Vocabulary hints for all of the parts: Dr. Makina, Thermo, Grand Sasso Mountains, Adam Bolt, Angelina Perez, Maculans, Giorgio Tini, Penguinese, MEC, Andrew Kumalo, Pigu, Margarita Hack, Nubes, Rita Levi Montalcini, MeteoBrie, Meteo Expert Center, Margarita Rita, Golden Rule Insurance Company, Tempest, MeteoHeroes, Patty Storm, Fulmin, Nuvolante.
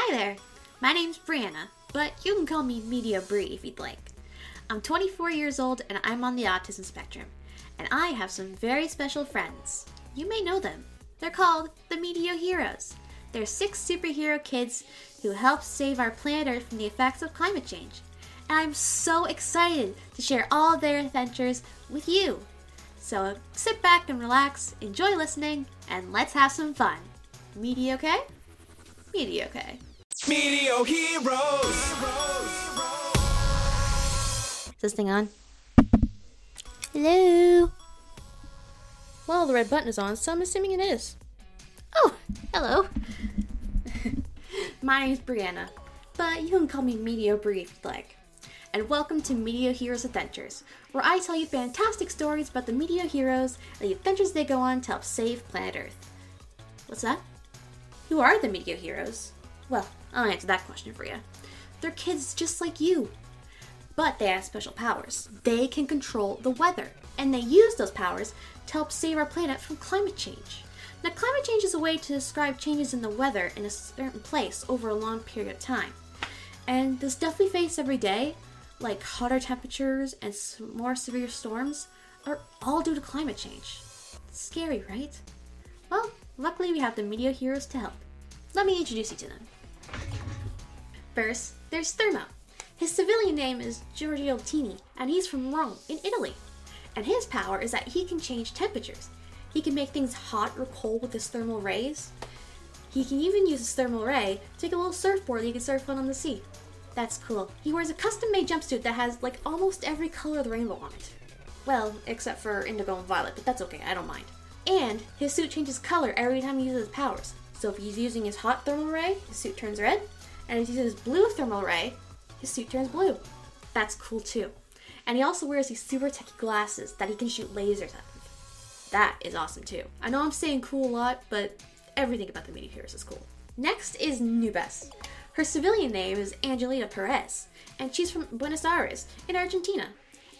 Hi there, my name's Brianna, but you can call me MeteoBrie if you'd like. I'm 24 years old and I'm on the autism spectrum, and I have some very special friends. You may know them. They're called the MeteoHeroes. They're 6 superhero kids who help save our planet Earth from the effects of climate change. And I'm so excited to share all their adventures with you. So sit back and relax, enjoy listening, and let's have some fun. Meteo okay? Meteo okay. Meteo Heroes! Is this thing on? Hello? Well, the red button is on, so I'm assuming it is. Oh, hello. My name's Brianna, but you can call me MeteoBrie if you'd like. And welcome to Meteo Heroes Adventures, where I tell you fantastic stories about the Meteo Heroes and the adventures they go on to help save planet Earth. What's that? Who are the Meteo Heroes? Well, I'll answer that question for you. They're kids just like you, but they have special powers. They can control the weather, and they use those powers to help save our planet from climate change. Now, climate change is a way to describe changes in the weather in a certain place over a long period of time. And the stuff we face every day, like hotter temperatures and more severe storms, are all due to climate change. It's scary, right? Well, luckily we have the Meteo Heroes to help. Let me introduce you to them. First, there's Thermo. His civilian name is Giorgio Tini, and he's from Rome in Italy. And his power is that he can change temperatures. He can make things hot or cold with his thermal rays. He can even use his thermal ray to make a little surfboard that he can surf on the sea. That's cool. He wears a custom-made jumpsuit that has like almost every color of the rainbow on it. Well, except for indigo and violet, but that's okay, I don't mind. And his suit changes color every time he uses his powers. So if he's using his hot thermal ray, his suit turns red. And if he uses his blue thermal ray, his suit turns blue. That's cool too. And he also wears these super techy glasses that he can shoot lasers at. That is awesome too. I know I'm saying cool a lot, but everything about the Meteo Heroes is cool. Next is Nubes. Her civilian name is Angelina Perez, and she's from Buenos Aires in Argentina.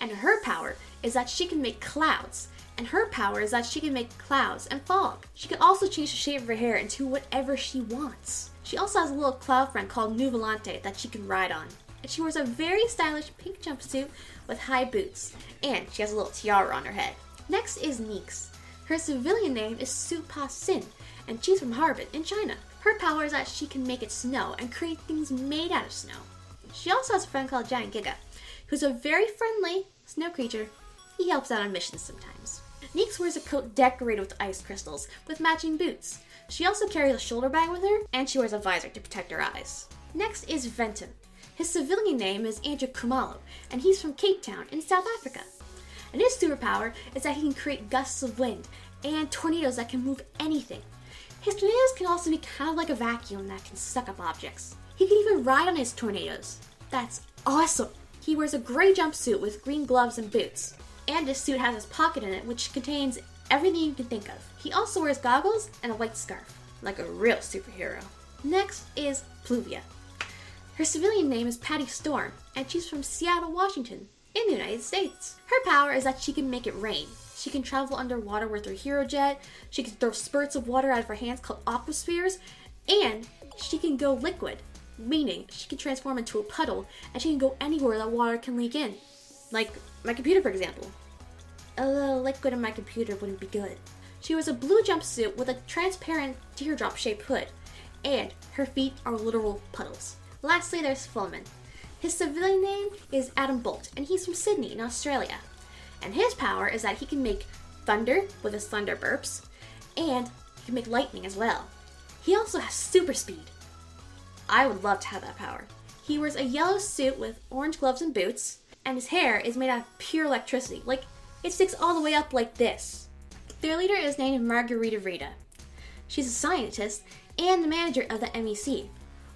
And her power is that she can make clouds. And fog. She can also change the shape of her hair into whatever she wants. She also has a little cloud friend called Nuvolante that she can ride on. And she wears a very stylish pink jumpsuit with high boots. And she has a little tiara on her head. Next is Neeks. Her civilian name is Su Pa Sin, and she's from Harbin in China. Her power is that she can make it snow and create things made out of snow. She also has a friend called Giant Giga, who's a very friendly snow creature. He helps out on missions sometimes. Neeks wears a coat decorated with ice crystals with matching boots. She also carries a shoulder bag with her, and she wears a visor to protect her eyes. Next is Ventum. His civilian name is Andrew Kumalo, and he's from Cape Town in South Africa. And his superpower is that he can create gusts of wind and tornadoes that can move anything. His tornadoes can also be kind of like a vacuum that can suck up objects. He can even ride on his tornadoes. That's awesome! He wears a gray jumpsuit with green gloves and boots. And his suit has his pocket in it, which contains everything you can think of. He also wears goggles and a white scarf, like a real superhero. Next is Pluvia. Her civilian name is Patty Storm, and she's from Seattle, Washington, in the United States. Her power is that she can make it rain. She can travel underwater with her hero jet, she can throw spurts of water out of her hands called aquaspheres, and she can go liquid, meaning she can transform into a puddle, and she can go anywhere that water can leak in. Like my computer, for example. A little liquid in my computer wouldn't be good. She wears a blue jumpsuit with a transparent teardrop-shaped hood, and her feet are literal puddles. Lastly, there's Fulmin. His civilian name is Adam Bolt, and he's from Sydney in Australia. And his power is that he can make thunder with his thunder burps, and he can make lightning as well. He also has super speed. I would love to have that power. He wears a yellow suit with orange gloves and boots, and his hair is made out of pure electricity. Like, it sticks all the way up like this. Their leader is named Margarita Rita. She's a scientist and the manager of the MEC.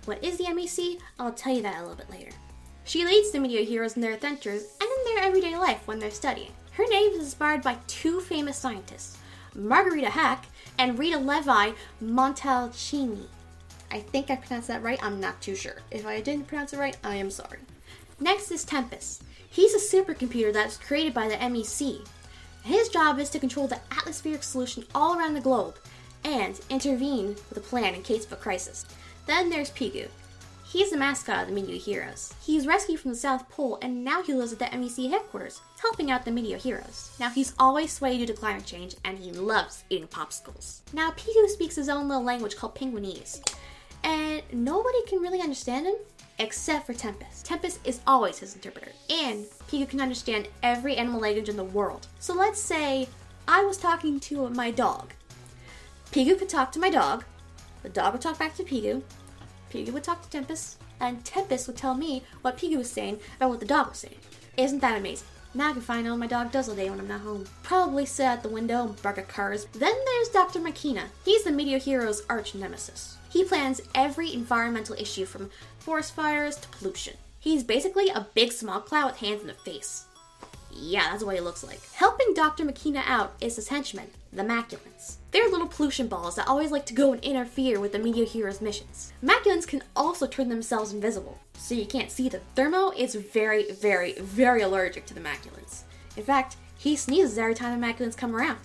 What is the MEC? I'll tell you that a little bit later. She leads the Meteo Heroes in their adventures and in their everyday life when they're studying. Her name is inspired by 2 famous scientists, Margarita Hack and Rita Levi Montalcini. I think I pronounced that right, I'm not too sure. If I didn't pronounce it right, I am sorry. Next is Tempest. He's a supercomputer that was created by the MEC. His job is to control the atmospheric solution all around the globe and intervene with a plan in case of a crisis. Then there's Pigu. He's the mascot of the MeteoHeroes. He's rescued from the South Pole and now he lives at the MEC headquarters, helping out the MeteoHeroes. Now he's always swayed due to climate change and he loves eating popsicles. Now Pigu speaks his own little language called Penguinese, and nobody can really understand him except for Tempest. Tempest is always his interpreter, and Pigu can understand every animal language in the world. So let's say I was talking to my dog. Pigu could talk to my dog, the dog would talk back to Pigu, Pigu would talk to Tempest, and Tempest would tell me what Pigu was saying about what the dog was saying. Isn't that amazing? Now I can find out what my dog does all day when I'm not home. Probably sit out the window and bark at cars. Then there's Dr. Makina. He's the MeteoHeroes' arch nemesis. He plans every environmental issue from forest fires to pollution. He's basically a big smog cloud with hands and a face. Yeah, that's what he looks like. Helping Dr. Makina out is his henchmen, the Maculans. They're little pollution balls that always like to go and interfere with the MeteoHeroes' missions. Maculans can also turn themselves invisible, so you can't see them. Thermo is very, very, very allergic to the Maculans. In fact, he sneezes every time the Maculans come around.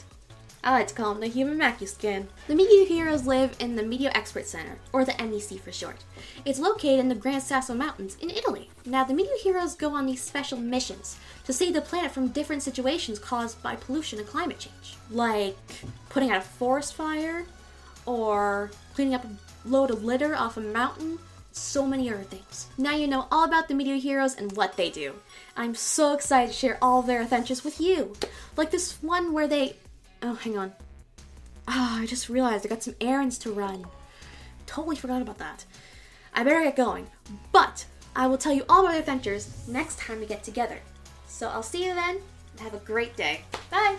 I like to call them the human Macu-skin. The MeteoHeroes live in the Meteo Expert Center, or the MEC for short. It's located in the Grand Sasso Mountains in Italy. Now, the MeteoHeroes go on these special missions to save the planet from different situations caused by pollution and climate change, like putting out a forest fire, or cleaning up a load of litter off a mountain, so many other things. Now you know all about the MeteoHeroes and what they do. I'm so excited to share all their adventures with you, like this one where they... Oh, hang on. Ah, I just realized I got some errands to run. Totally forgot about that. I better get going. But I will tell you all my adventures next time we get together. So I'll see you then, and have a great day. Bye!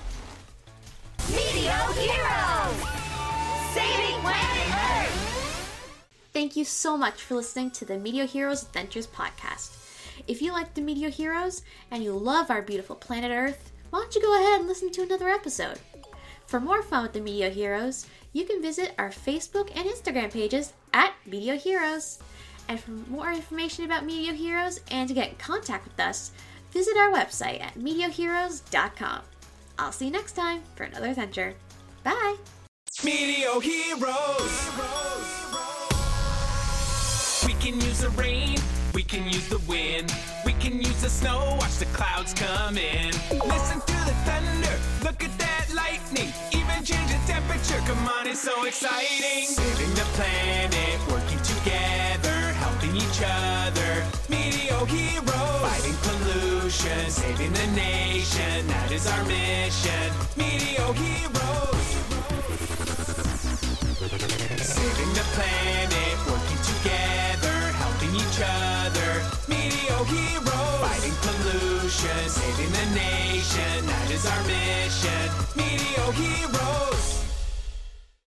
MeteoHeroes! Saving planet Earth! Thank you so much for listening to the MeteoHeroes Adventures podcast. If you like the MeteoHeroes, and you love our beautiful planet Earth, why don't you go ahead and listen to another episode? For more fun with the MeteoHeroes, you can visit our Facebook and Instagram pages at MeteoHeroes. And for more information about MeteoHeroes and to get in contact with us, visit our website at MeteoHeroes.com. I'll see you next time for another adventure. Bye! MeteoHeroes! We can use the rain, we can use the wind, we can use the snow, watch the clouds come in. Listen to the thunder, look at that lightning, even change the temperature, come on, it's so exciting. Saving the planet, working together, helping each other, MeteoHeroes. Fighting pollution, saving the nation, that is our mission, MeteoHeroes. Saving the planet, working together, helping each other, MeteoHeroes. Fighting pollution, saving the nation, that is our mission, MeteoHeroes.